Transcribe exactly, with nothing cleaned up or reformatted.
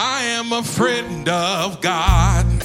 I am a friend of God.